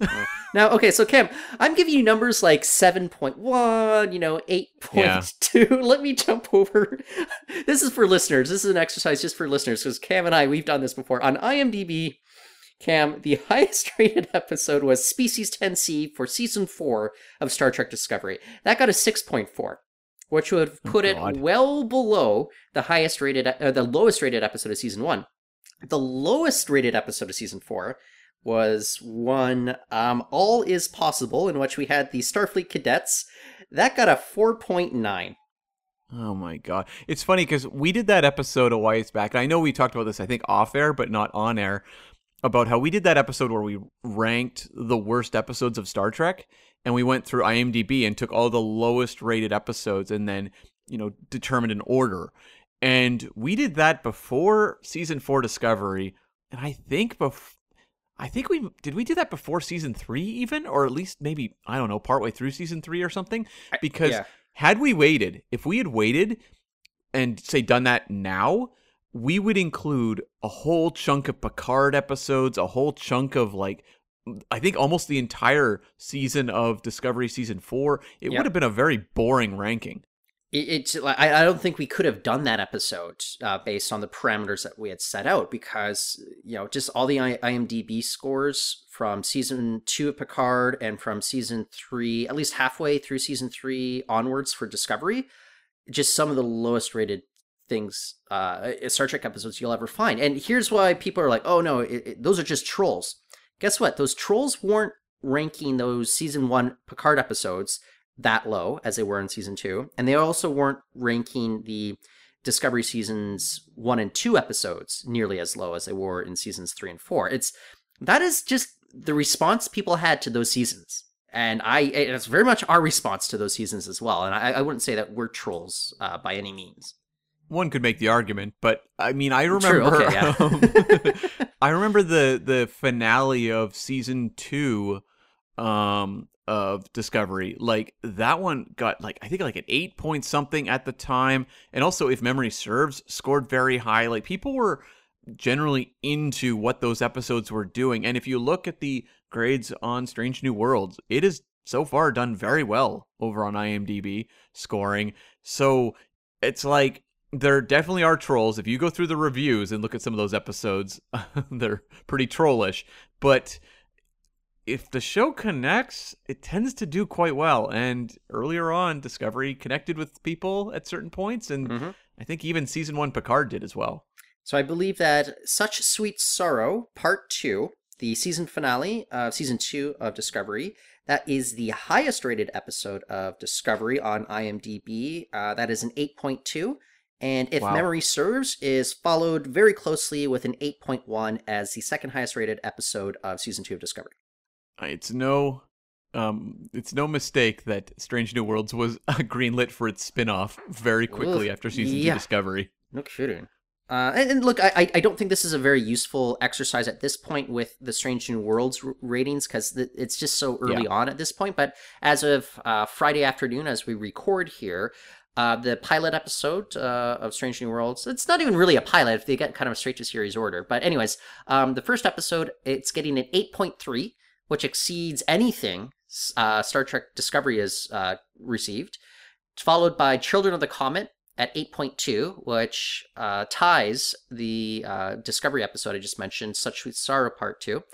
Now, okay, so Cam, I'm giving you numbers like 7.1, you know, 8.2. Yeah. Let me jump over. This is for listeners. This is an exercise just for listeners, because Cam and I, we've done this before. On IMDb, Cam, the highest rated episode was Species 10C for season 4 of Star Trek Discovery. That got a 6.4, which would have put it well below the highest rated, the lowest rated episode of season 1. The lowest rated episode of season 4 was one All Is Possible, in which we had the Starfleet cadets. That got a 4.9. Oh my God. It's funny because we did that episode a while back. I know we talked about this, I think, off air, but not on air, about how we did that episode where we ranked the worst episodes of Star Trek, and we went through IMDb and took all the lowest rated episodes and then, you know, determined an order. And we did that before season 4 Discovery, and I think we do that before season 3 even, or at least maybe, I don't know, partway through season 3 or something, because had we waited, if we had waited and say done that now, we would include a whole chunk of Picard episodes, a whole chunk of, like, I think almost the entire season of Discovery season 4. It would have been a very boring ranking. It's I don't think we could have done that episode based on the parameters that we had set out, because, you know, just all the IMDb scores from season 2 of Picard and from season 3, at least halfway through season 3 onwards for Discovery, just some of the lowest rated things, Star Trek episodes you'll ever find. And here's why people are like, oh no, those are just trolls. Guess what? Those trolls weren't ranking those season 1 Picard episodes that low as they were in season 2. And they also weren't ranking the Discovery seasons 1 and 2 episodes nearly as low as they were in seasons 3 and 4. That is just the response people had to those seasons. And it's very much our response to those seasons as well. And I wouldn't say that we're trolls by any means. One could make the argument, but I mean, I remember I remember the finale of season 2 of Discovery. Like, that one got, like, I think like an 8 point something at the time. And also, If Memory Serves scored very high. Like, people were generally into what those episodes were doing. And if you look at the grades on Strange New Worlds, it is so far done very well over on IMDb scoring. So it's like, there definitely are trolls. If you go through the reviews and look at some of those episodes, they're pretty trollish. But if the show connects, it tends to do quite well. And earlier on, Discovery connected with people at certain points. And I think even season 1 Picard did as well. So I believe that Such Sweet Sorrow, Part 2, the season finale of Season 2 of Discovery, that is the highest rated episode of Discovery on IMDb. That is an 8.2. And If Memory Serves is followed very closely with an 8.1 as the second highest rated episode of Season 2 of Discovery. It's no mistake that Strange New Worlds was greenlit for its spin-off very quickly after Season 2 Discovery. No kidding. And look, I don't think this is a very useful exercise at this point with the Strange New Worlds ratings, because it's just so early on at this point. But as of Friday afternoon, as we record here, the pilot episode of Strange New Worlds, it's not even really a pilot if they get kind of straight to series order. But anyways, the first episode, it's getting an 8.3, which exceeds anything Star Trek Discovery has received. It's followed by Children of the Comet at 8.2, which ties the Discovery episode I just mentioned, Such Sweet Sorrow Part 2.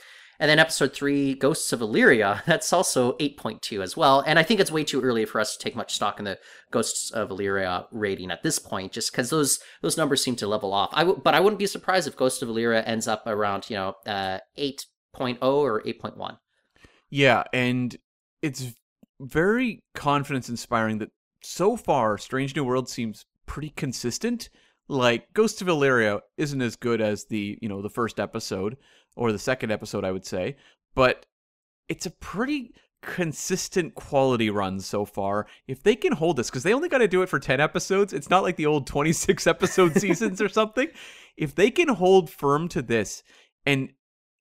And then episode 3, Ghosts of Illyria, that's also 8.2 as well. And I think it's way too early for us to take much stock in the Ghosts of Illyria rating at this point, just because those numbers seem to level off. But I wouldn't be surprised if Ghosts of Illyria ends up around 8.0 or 8.1. Yeah, and it's very confidence-inspiring that so far Strange New World seems pretty consistent. Like, Ghosts of Illyria isn't as good as the first episode, or the second episode, I would say, but it's a pretty consistent quality run so far. If they can hold this, because they only got to do it for 10 episodes, it's not like the old 26 episode seasons or something. If they can hold firm to this and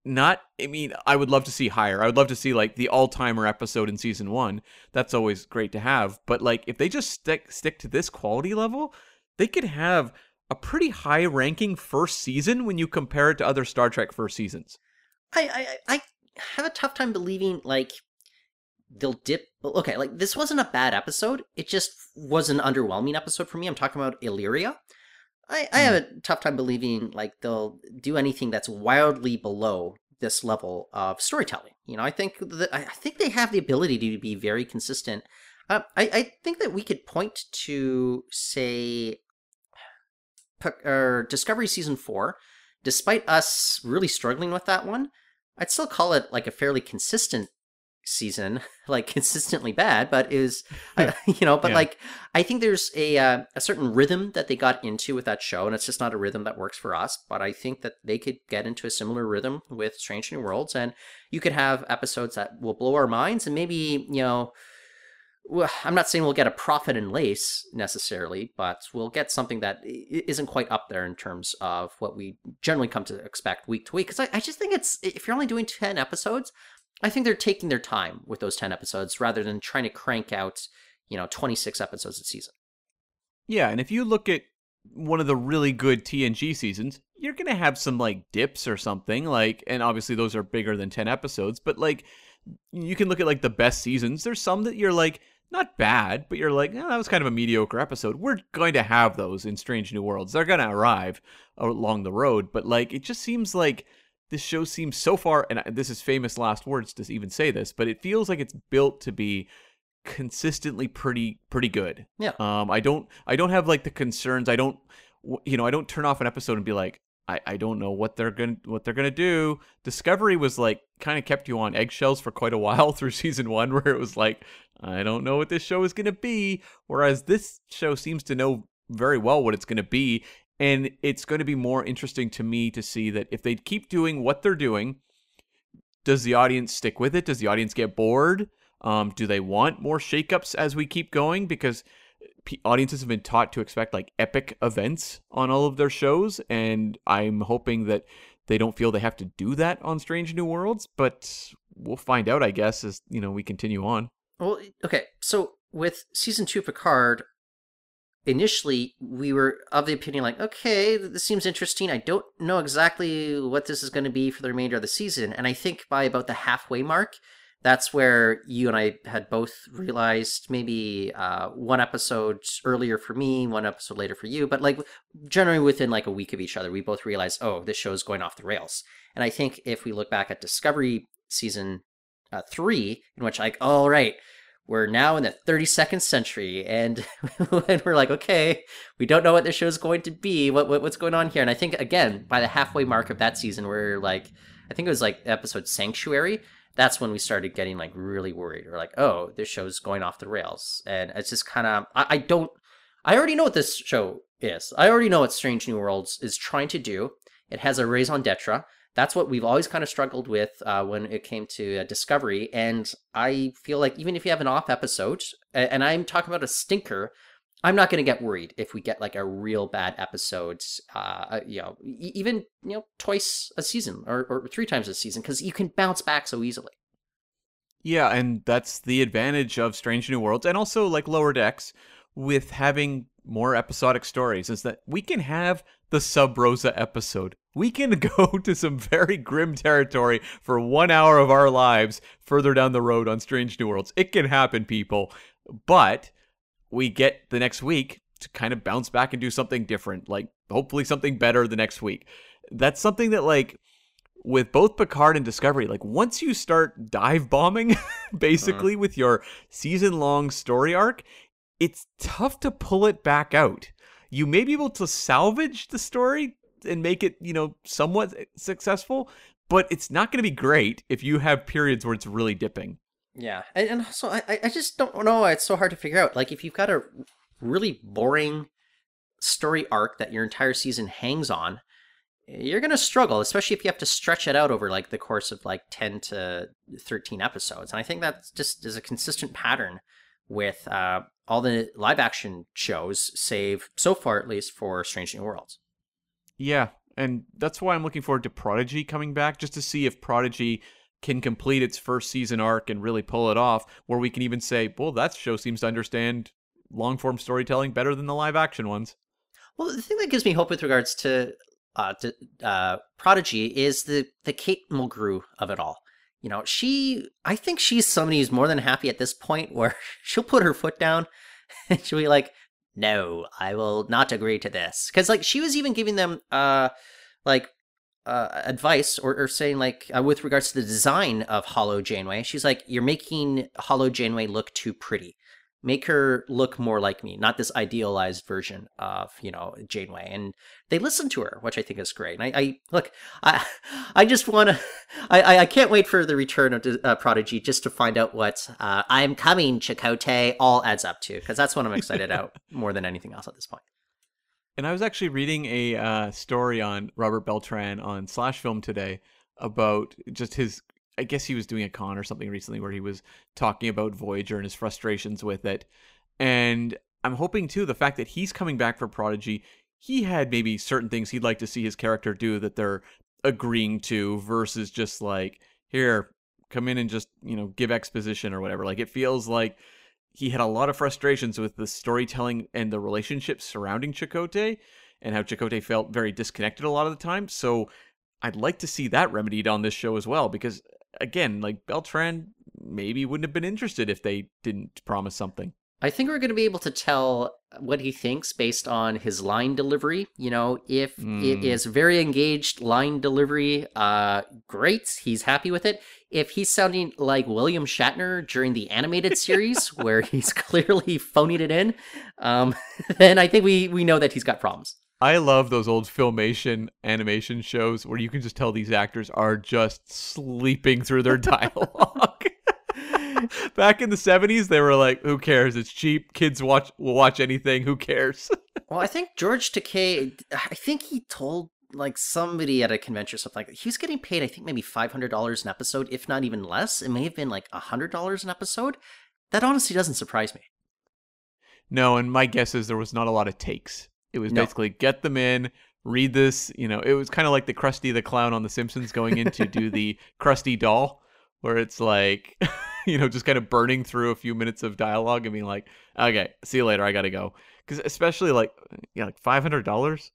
not, I mean, I would love to see higher. I would love to see like the all-timer episode in season 1. That's always great to have. But like, if they just stick to this quality level, they could have a pretty high-ranking first season when you compare it to other Star Trek first seasons. I have a tough time believing, like, they'll dip. Okay, like, this wasn't a bad episode. It just was an underwhelming episode for me. I'm talking about Illyria. I have a tough time believing, like, they'll do anything that's wildly below this level of storytelling. You know, I think they have the ability to be very consistent. I think that we could point to, say, or Discovery Season 4, despite us really struggling with that one, I'd still call it like a fairly consistent season, like consistently bad, but is, like, I think there's a certain rhythm that they got into with that show, and it's just not a rhythm that works for us, but I think that they could get into a similar rhythm with Strange New Worlds, and you could have episodes that will blow our minds, and maybe, I'm not saying we'll get a profit in lace necessarily, but we'll get something that isn't quite up there in terms of what we generally come to expect week to week. Because I just think it's, if you're only doing 10 episodes, I think they're taking their time with those 10 episodes rather than trying to crank out, 26 episodes a season. Yeah, and if you look at one of the really good TNG seasons, you're going to have some like dips or something, like, and obviously those are bigger than 10 episodes, but like, you can look at like the best seasons. There's some that you're like, not bad, but you're like, that was kind of a mediocre episode. We're going to have those in Strange New Worlds. They're going to arrive along the road. But like, it just seems like this show seems so far, and this is famous last words to even say this, but it feels like it's built to be consistently pretty good. Yeah. I don't have like the concerns. I don't turn off an episode and be like, I don't know what they're gonna do. Discovery was like kind of kept you on eggshells for quite a while through season 1, where it was like, I don't know what this show is gonna be. Whereas this show seems to know very well what it's gonna be, and it's gonna be more interesting to me to see that if they keep doing what they're doing, does the audience stick with it? Does the audience get bored? Do they want more shakeups as we keep going? Because audiences have been taught to expect like epic events on all of their shows, and I'm hoping that they don't feel they have to do that on Strange New Worlds, but we'll find out, I guess, as, you know, we continue on. Well, okay, so with Season 2 Picard, initially we were of the opinion, like, okay, this seems interesting. I don't know exactly what this is going to be for the remainder of the season. And I think by about the halfway mark, that's where you and I had both realized maybe one episode earlier for me, one episode later for you. But like generally within like a week of each other, we both realized, oh, this show is going off the rails. And I think if we look back at Discovery Season 3, in which like, all right, we're now in the 32nd century. And, and we're like, okay, we don't know what this show is going to be. What's going on here? And I think, again, by the halfway mark of that season, we're like, I think it was like episode Sanctuary. That's when we started getting like really worried. We're like, oh, this show's going off the rails. And it's just kind of, I already know what this show is. I already know what Strange New Worlds is trying to do. It has a raison d'etre. That's what we've always kind of struggled with when it came to Discovery. And I feel like even if you have an off episode, and I'm talking about a stinker, I'm not going to get worried if we get like a real bad episode, you know, even, you know, twice a season or three times a season, because you can bounce back so easily. Yeah, and that's the advantage of Strange New Worlds and also like Lower Decks with having more episodic stories is that we can have the Sub Rosa episode. We can go to some very grim territory for 1 hour of our lives further down the road on Strange New Worlds. It can happen, people, but we get the next week to kind of bounce back and do something different, like hopefully something better the next week. That's something that, like, with both Picard and Discovery, like, once you start dive bombing, basically, with your season-long story arc, it's tough to pull it back out. You may be able to salvage the story and make it, you know, somewhat successful, but it's not going to be great if you have periods where it's really dipping. Yeah, and also, I just don't know why it's so hard to figure out. Like, if you've got a really boring story arc that your entire season hangs on, you're going to struggle, especially if you have to stretch it out over, like, the course of, like, 10 to 13 episodes. And I think that just is a consistent pattern with all the live-action shows, save, so far at least, for Strange New Worlds. Yeah, and that's why I'm looking forward to Prodigy coming back, just to see if Prodigy can complete its first season arc and really pull it off, where we can even say, well, that show seems to understand long-form storytelling better than the live-action ones. Well, the thing that gives me hope with regards to Prodigy is the Kate Mulgrew of it all. You know, I think she's somebody who's more than happy at this point where she'll put her foot down and she'll be like, no, I will not agree to this. Because, like, she was even giving them, advice or saying, like, with regards to the design of Hollow Janeway, she's like, you're making Hollow Janeway look too pretty. Make her look more like me, not this idealized version of, you know, Janeway. And they listen to her, which I think is great. And I just want to, I can't wait for the return of Prodigy just to find out what I'm coming, Chakotay, all adds up to, because that's what I'm excited about more than anything else at this point. And I was actually reading a story on Robert Beltran on /film today about just his, I guess he was doing a con or something recently where he was talking about Voyager and his frustrations with it. And I'm hoping, too, the fact that he's coming back for Prodigy, he had maybe certain things he'd like to see his character do that they're agreeing to versus just like, here, come in and just, you know, give exposition or whatever. Like, it feels like he had a lot of frustrations with the storytelling and the relationships surrounding Chakotay and how Chakotay felt very disconnected a lot of the time. So I'd like to see that remedied on this show as well, because, again, like, Beltran maybe wouldn't have been interested if they didn't promise something. I think we're going to be able to tell what he thinks based on his line delivery. You know, if it is very engaged line delivery, great, he's happy with it. If he's sounding like William Shatner during the animated series where he's clearly phoning it in, then I think we know that he's got problems. I love those old Filmation animation shows where you can just tell these actors are just sleeping through their dialogue. Back in the 70s, they were like, who cares? It's cheap. Kids will watch anything. Who cares? Well, I think George Takei, I think he told like somebody at a convention or something like that. He was getting paid, I think, maybe $500 an episode, if not even less. It may have been like $100 an episode. That honestly doesn't surprise me. No, and my guess is there was not a lot of takes. It was basically get them in, read this. You know, it was kind of like the Krusty the Clown on The Simpsons going in to do the Krusty Doll, where it's like, you know, just kind of burning through a few minutes of dialogue and being like, okay, see you later, I gotta go. Because especially like, yeah, like $500.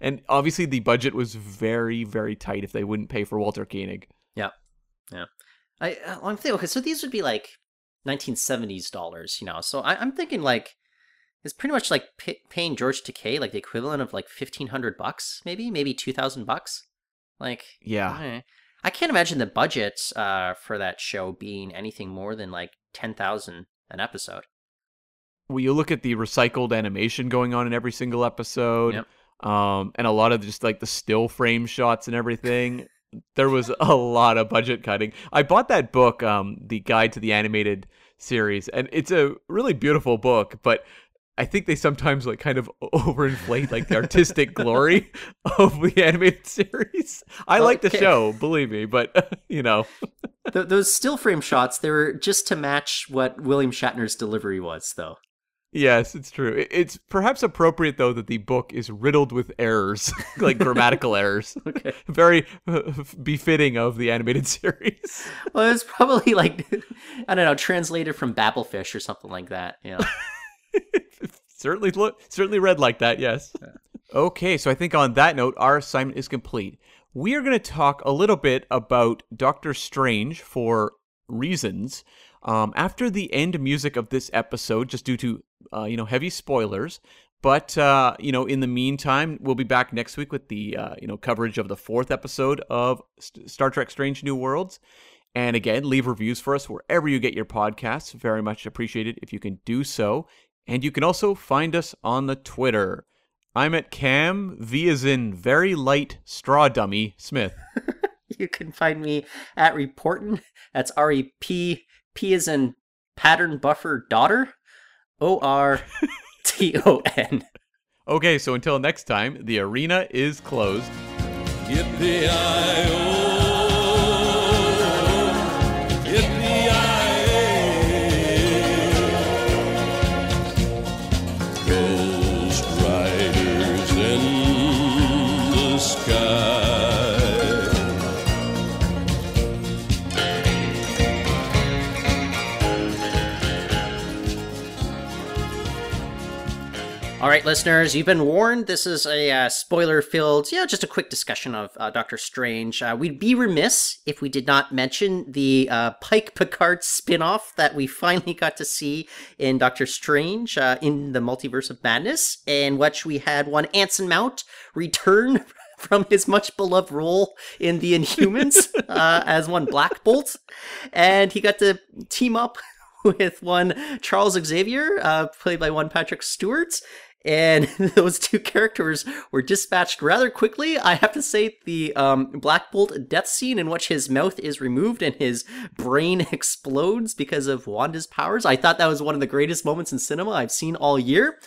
And obviously the budget was very, very tight if they wouldn't pay for Walter Koenig. Yeah, yeah. I'm thinking, okay, so these would be like 1970s dollars, you know. So I'm thinking like, it's pretty much like paying George Takei like the equivalent of like $1,500 bucks, maybe $2,000 bucks. Like, yeah, I can't imagine the budget for that show being anything more than like 10,000 an episode. Well, you look at the recycled animation going on in every single episode, yep. And a lot of just like the still frame shots and everything. There was a lot of budget cutting. I bought that book, The Guide to the Animated Series, and it's a really beautiful book, but I think they sometimes like kind of overinflate like the artistic glory of the animated series. I like the show, believe me, but you know, those still frame shots, they were just to match what William Shatner's delivery was, though. Yes, it's true. It's perhaps appropriate, though, that the book is riddled with errors, like grammatical errors. Okay. Very befitting of the animated series. Well, it's probably like, I don't know, translated from Babelfish or something like that. Yeah. Certainly read like that, yes. Yeah. Okay, so I think on that note, our assignment is complete. We are going to talk a little bit about Doctor Strange for reasons. After the end music of this episode, just due to, you know, heavy spoilers. But, you know, in the meantime, we'll be back next week with the, you know, coverage of the 4th episode of Star Trek Strange New Worlds. And again, leave reviews for us wherever you get your podcasts. Very much appreciated if you can do so. And you can also find us on the Twitter. I'm at Cam, V as in very light straw dummy, Smith. You can find me at Reportin. That's R-E-P. P is in pattern buffer daughter, O-R-T-O-N. Okay, so until next time, the arena is closed. Get the I-O. Get the I-A. Ghost riders in the sky. All right, listeners, you've been warned. This is a spoiler-filled, yeah, just a quick discussion of Doctor Strange. We'd be remiss if we did not mention the Pike Picard spinoff that we finally got to see in Doctor Strange in the Multiverse of Madness, in which we had one Anson Mount return from his much-beloved role in The Inhumans as one Black Bolt, and he got to team up with one Charles Xavier, played by one Patrick Stewart. And those two characters were dispatched rather quickly. I have to say the Black Bolt death scene in which his mouth is removed and his brain explodes because of Wanda's powers, I thought that was one of the greatest moments in cinema I've seen all year.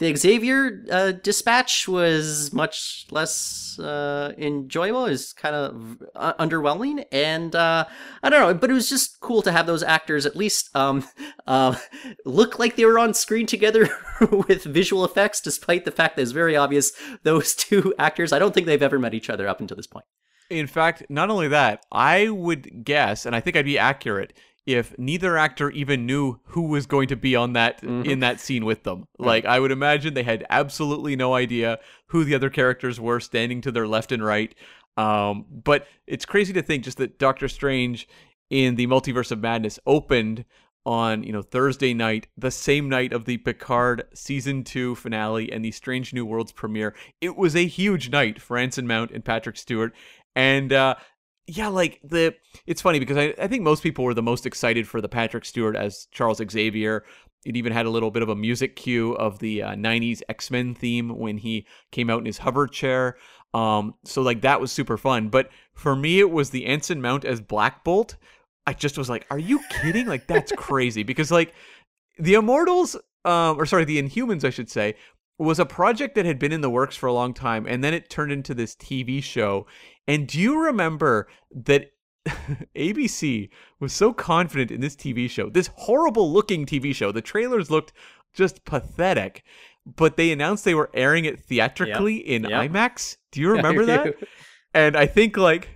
The Xavier dispatch was much less enjoyable. It was kind of underwhelming. And I don't know, but it was just cool to have those actors at least look like they were on screen together with visual effects, despite the fact that it's very obvious those two actors, I don't think they've ever met each other up until this point. In fact, not only that, I would guess, and I think I'd be accurate, if neither actor even knew who was going to be on that in that scene with them. Like, I would imagine they had absolutely no idea who the other characters were standing to their left and right. But it's crazy to think just that Doctor Strange in the Multiverse of Madness opened on, you know, Thursday night, the same night of the Picard Season 2 finale and the Strange New Worlds premiere. It was a huge night for Anson Mount and Patrick Stewart. And yeah, like it's funny because I think most people were the most excited for the Patrick Stewart as Charles Xavier. It even had a little bit of a music cue of the 90s X-Men theme when he came out in his hover chair. So like that was super fun. But for me, it was the Anson Mount as Black Bolt. I just was like, are you kidding? Like, that's crazy. Because like the Immortals, the Inhumans, I should say, was a project that had been in the works for a long time, and then it turned into this TV show. And do you remember that ABC was so confident in this TV show, this horrible-looking TV show, the trailers looked just pathetic, but they announced they were airing it theatrically in IMAX. Do you remember that? And I think like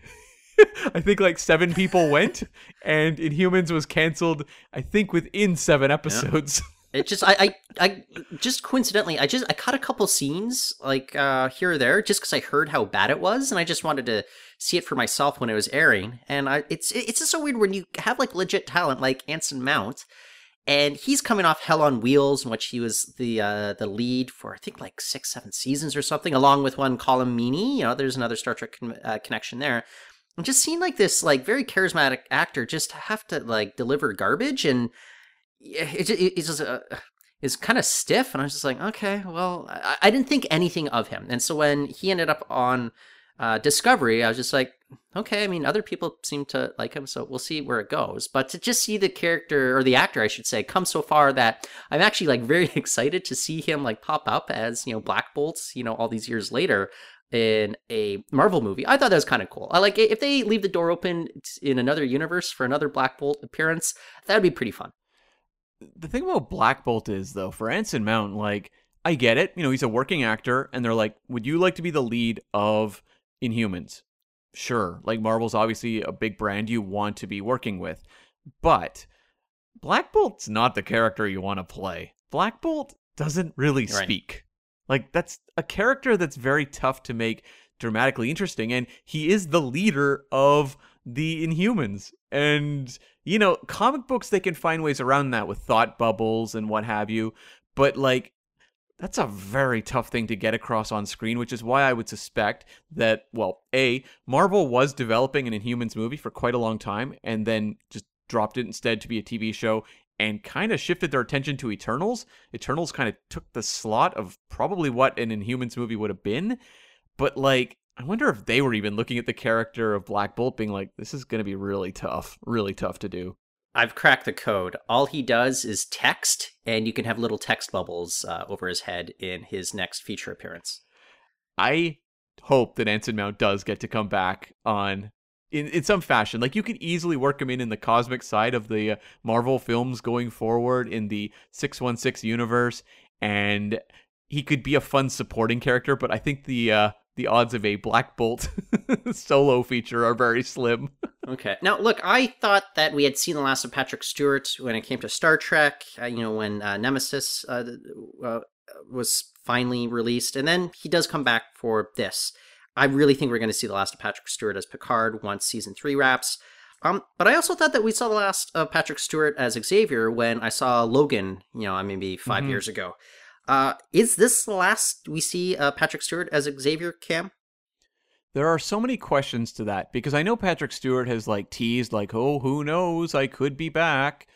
seven people went, and Inhumans was canceled, I think, within 7 episodes. Yeah. It just I just coincidentally I cut a couple scenes like here or there just because I heard how bad it was, and I just wanted to see it for myself when it was airing. And it's just so weird when you have like legit talent like Anson Mount, and he's coming off Hell on Wheels, in which he was the lead for I think like 6-7 seasons or something, along with one Colin Meaney. You know, there's another Star Trek connection there. And just seeing like this like very charismatic actor just have to like deliver garbage, and it's just is kind of stiff. And I was just like, okay, well, I didn't think anything of him. And so when he ended up on Discovery, I was just like, okay, I mean, other people seem to like him, so we'll see where it goes. But to just see the character, or the actor I should say, come so far that I'm actually like very excited to see him like pop up as, you know, Black Bolt, you know, all these years later in a Marvel movie. I thought that was kind of cool. I like if they leave the door open in another universe for another Black Bolt appearance, that'd be pretty fun. The thing about Black Bolt is, though, for Anson Mount, like, I get it, you know, he's a working actor, and they're like, would you like to be the lead of Inhumans? Sure, like Marvel's obviously a big brand you want to be working with, but Black Bolt's not the character you want to play. Black Bolt doesn't really speak. Like, that's a character that's very tough to make dramatically interesting, and he is the leader of the Inhumans. And, you know, comic books, they can find ways around that with thought bubbles and what have you, but, like, that's a very tough thing to get across on screen, which is why I would suspect that, well, A, Marvel was developing an Inhumans movie for quite a long time, and then just dropped it instead to be a TV show, and kind of shifted their attention to Eternals. Eternals kind of took the slot of probably what an Inhumans movie would have been. But, like, I wonder if they were even looking at the character of Black Bolt being like, this is going to be really tough to do. I've cracked the code. All he does is text, and you can have little text bubbles over his head in his next feature appearance. I hope that Anson Mount does get to come back on... In some fashion. Like, you could easily work him in the cosmic side of the Marvel films going forward in the 616 universe, and he could be a fun supporting character, but I think the odds of a Black Bolt solo feature are very slim. Okay. Now, look, I thought that we had seen the last of Patrick Stewart when it came to Star Trek, you know, when Nemesis was finally released, and then he does come back for this. I really think we're going to see the last of Patrick Stewart as Picard once season 3 wraps. But I also thought that we saw the last of Patrick Stewart as Xavier when I saw Logan, you know, maybe 5 years ago. Is this the last we see Patrick Stewart as Xavier, Cam? There are so many questions to that, because I know Patrick Stewart has like teased like, oh, who knows, I could be back.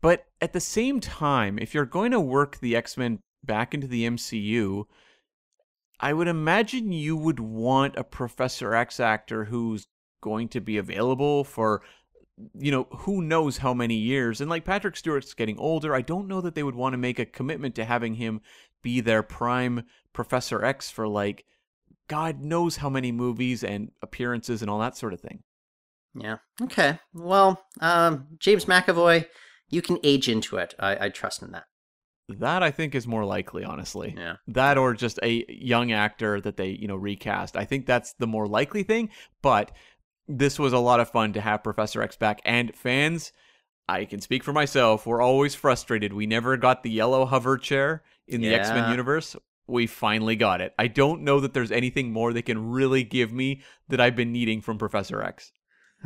But at the same time, if you're going to work the X-Men back into the MCU, I would imagine you would want a Professor X actor who's going to be available for, you know, who knows how many years. And like Patrick Stewart's getting older, I don't know that they would want to make a commitment to having him be their prime Professor X for like God knows how many movies and appearances and all that sort of thing. Yeah. Okay. Well, James McAvoy, you can age into it. I trust in that. That, I think, is more likely, honestly. Yeah. That or just a young actor that they, you know, recast. I think that's the more likely thing, but this was a lot of fun to have Professor X back. And fans, I can speak for myself, we're always frustrated. We never got the yellow hover chair in the X-Men universe. We finally got it. I don't know that there's anything more they can really give me that I've been needing from Professor X.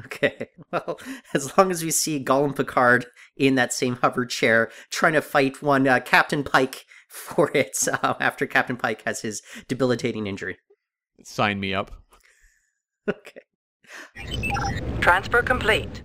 Okay, well, as long as we see Gollum Picard in that same hover chair trying to fight one Captain Pike for it after Captain Pike has his debilitating injury. Sign me up. Okay. Transfer complete.